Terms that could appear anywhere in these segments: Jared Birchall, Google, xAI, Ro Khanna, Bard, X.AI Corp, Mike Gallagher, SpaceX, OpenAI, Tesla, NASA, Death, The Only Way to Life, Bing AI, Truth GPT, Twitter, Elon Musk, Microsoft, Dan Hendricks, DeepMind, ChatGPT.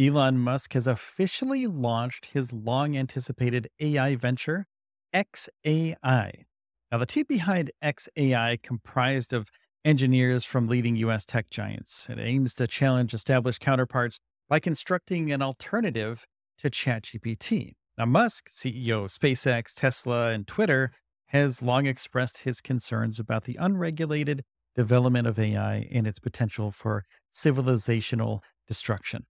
Elon Musk has officially launched his long-anticipated AI venture, xAI. Now, the team behind xAI comprised of engineers from leading U.S. tech giants. It aims to challenge established counterparts by constructing an alternative to ChatGPT. Now, Musk, CEO of SpaceX, Tesla, and Twitter, has long expressed his concerns about the unregulated development of AI and its potential for civilizational destruction.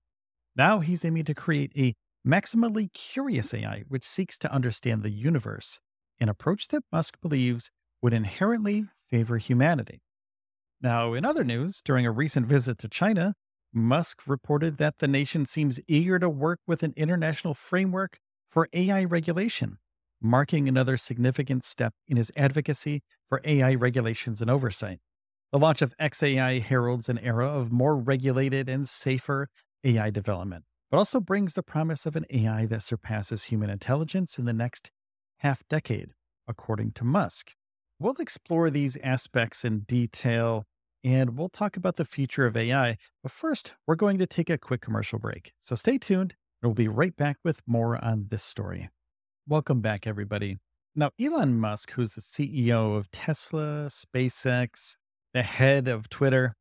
Now he's aiming to create a maximally curious AI, which seeks to understand the universe, an approach that Musk believes would inherently favor humanity. Now, in other news, during a recent visit to China, Musk reported that the nation seems eager to work with an international framework for AI regulation, marking another significant step in his advocacy for AI regulations and oversight. The launch of xAI heralds an era of more regulated and safer AI development, but also brings the promise of an AI that surpasses human intelligence in the next half-decade, according to Musk. We'll explore these aspects in detail, and we'll talk about the future of AI, but first, we're going to take a quick commercial break. So stay tuned, and we'll be right back with more on this story. Welcome back, everybody. Now, Elon Musk, who's the CEO of Tesla, SpaceX, the head of Twitter,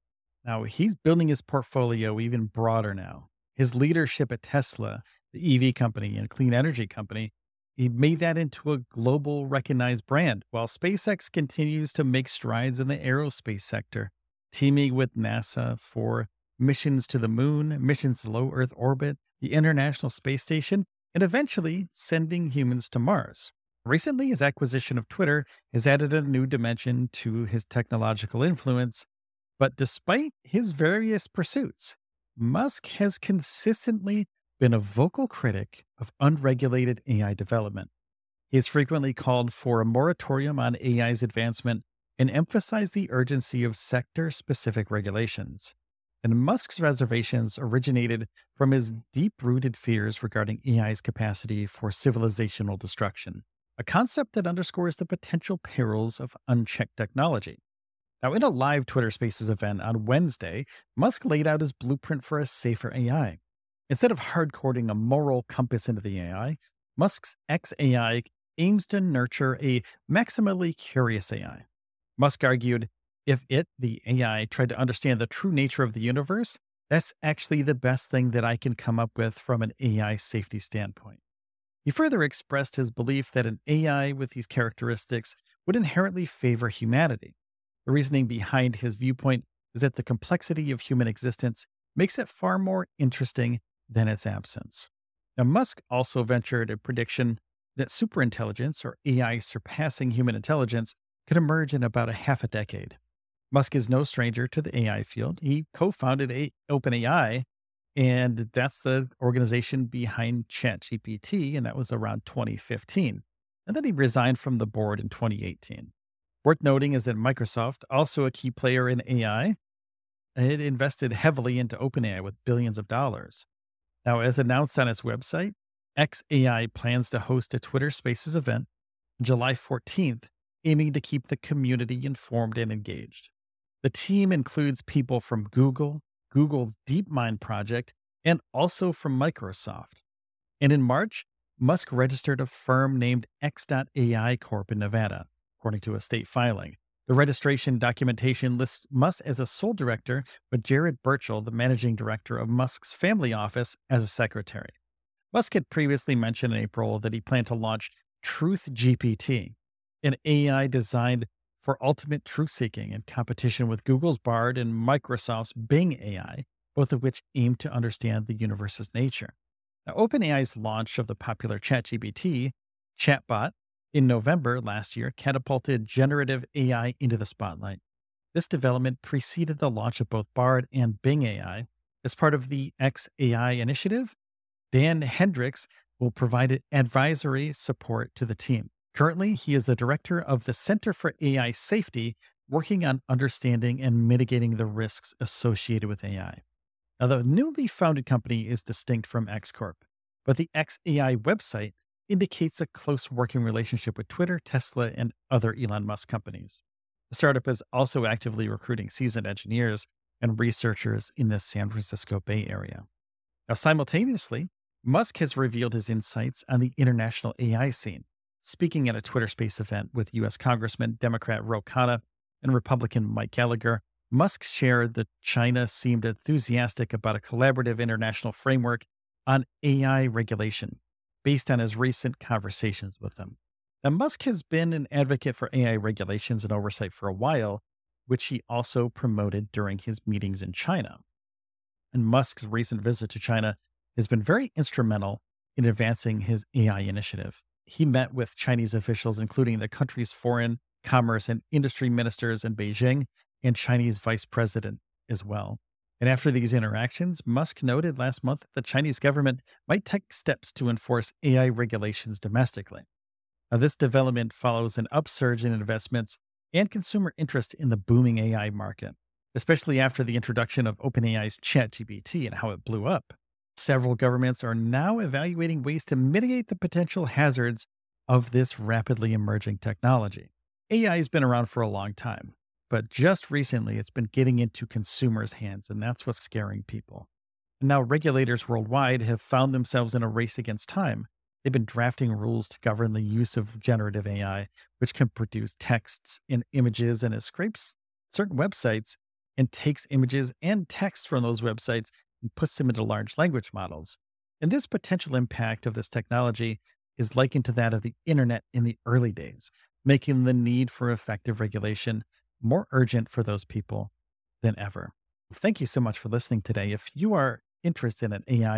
now, he's building his portfolio even broader now. His leadership at Tesla, the EV company and clean energy company, he made that into a global recognized brand, while SpaceX continues to make strides in the aerospace sector, teaming with NASA for missions to the moon, missions to low Earth orbit, the International Space Station, and eventually sending humans to Mars. Recently, his acquisition of Twitter has added a new dimension to his technological influence. But despite his various pursuits, Musk has consistently been a vocal critic of unregulated AI development. He has frequently called for a moratorium on AI's advancement and emphasized the urgency of sector-specific regulations. And Musk's reservations originated from his deep-rooted fears regarding AI's capacity for civilizational destruction, a concept that underscores the potential perils of unchecked technology. Now, in a live Twitter Spaces event on Wednesday, Musk laid out his blueprint for a safer AI. Instead of hard-coding a moral compass into the AI, Musk's xAI aims to nurture a maximally curious AI. Musk argued, if it, the AI, tried to understand the true nature of the universe, that's actually the best thing that I can come up with from an AI safety standpoint. He further expressed his belief that an AI with these characteristics would inherently favor humanity. The reasoning behind his viewpoint is that the complexity of human existence makes it far more interesting than its absence. Now, Musk also ventured a prediction that superintelligence, or AI surpassing human intelligence, could emerge in about a half a decade. Musk is no stranger to the AI field. He co-founded OpenAI, and that's the organization behind ChatGPT, and that was around 2015. And then he resigned from the board in 2018. Worth noting is that Microsoft, also a key player in AI, it invested heavily into OpenAI with billions of dollars. Now, as announced on its website, xAI plans to host a Twitter Spaces event on July 14th, aiming to keep the community informed and engaged. The team includes people from Google, Google's DeepMind project, and also from Microsoft. And in March, Musk registered a firm named X.AI Corp in Nevada. According to a state filing, the registration documentation lists Musk as a sole director, but Jared Birchall, the managing director of Musk's family office, as a secretary. Musk had previously mentioned in April that he planned to launch Truth GPT, an AI designed for ultimate truth-seeking in competition with Google's Bard and Microsoft's Bing AI, both of which aim to understand the universe's nature. Now, OpenAI's launch of the popular ChatGPT chatbot in November last year, catapulted generative AI into the spotlight. This development preceded the launch of both Bard and Bing AI. As part of the xAI initiative, Dan Hendricks will provide advisory support to the team. Currently, he is the director of the Center for AI Safety, working on understanding and mitigating the risks associated with AI. Now, the newly founded company is distinct from X Corp, but the xAI website indicates a close working relationship with Twitter, Tesla, and other Elon Musk companies. The startup is also actively recruiting seasoned engineers and researchers in the San Francisco Bay Area. Now, simultaneously, Musk has revealed his insights on the international AI scene, speaking at a Twitter Space event with U.S. Congressman Democrat Ro Khanna and Republican Mike Gallagher. Musk shared that China seemed enthusiastic about a collaborative international framework on AI regulation based on his recent conversations with them. Now, Musk has been an advocate for AI regulations and oversight for a while, which he also promoted during his meetings in China. And Musk's recent visit to China has been very instrumental in advancing his AI initiative. He met with Chinese officials, including the country's foreign, commerce, and industry ministers in Beijing and Chinese vice president as well. And after these interactions, Musk noted last month that the Chinese government might take steps to enforce AI regulations domestically. Now, this development follows an upsurge in investments and consumer interest in the booming AI market, especially after the introduction of OpenAI's ChatGPT and how it blew up. Several governments are now evaluating ways to mitigate the potential hazards of this rapidly emerging technology. AI has been around for a long time, but just recently it's been getting into consumers' hands, and that's what's scaring people. And now regulators worldwide have found themselves in a race against time. They've been drafting rules to govern the use of generative AI, which can produce texts and images, and it scrapes certain websites and takes images and texts from those websites and puts them into large language models. And this potential impact of this technology is likened to that of the internet in the early days, making the need for effective regulation more urgent for those people than ever. Thank you so much for listening today. If you are interested in AI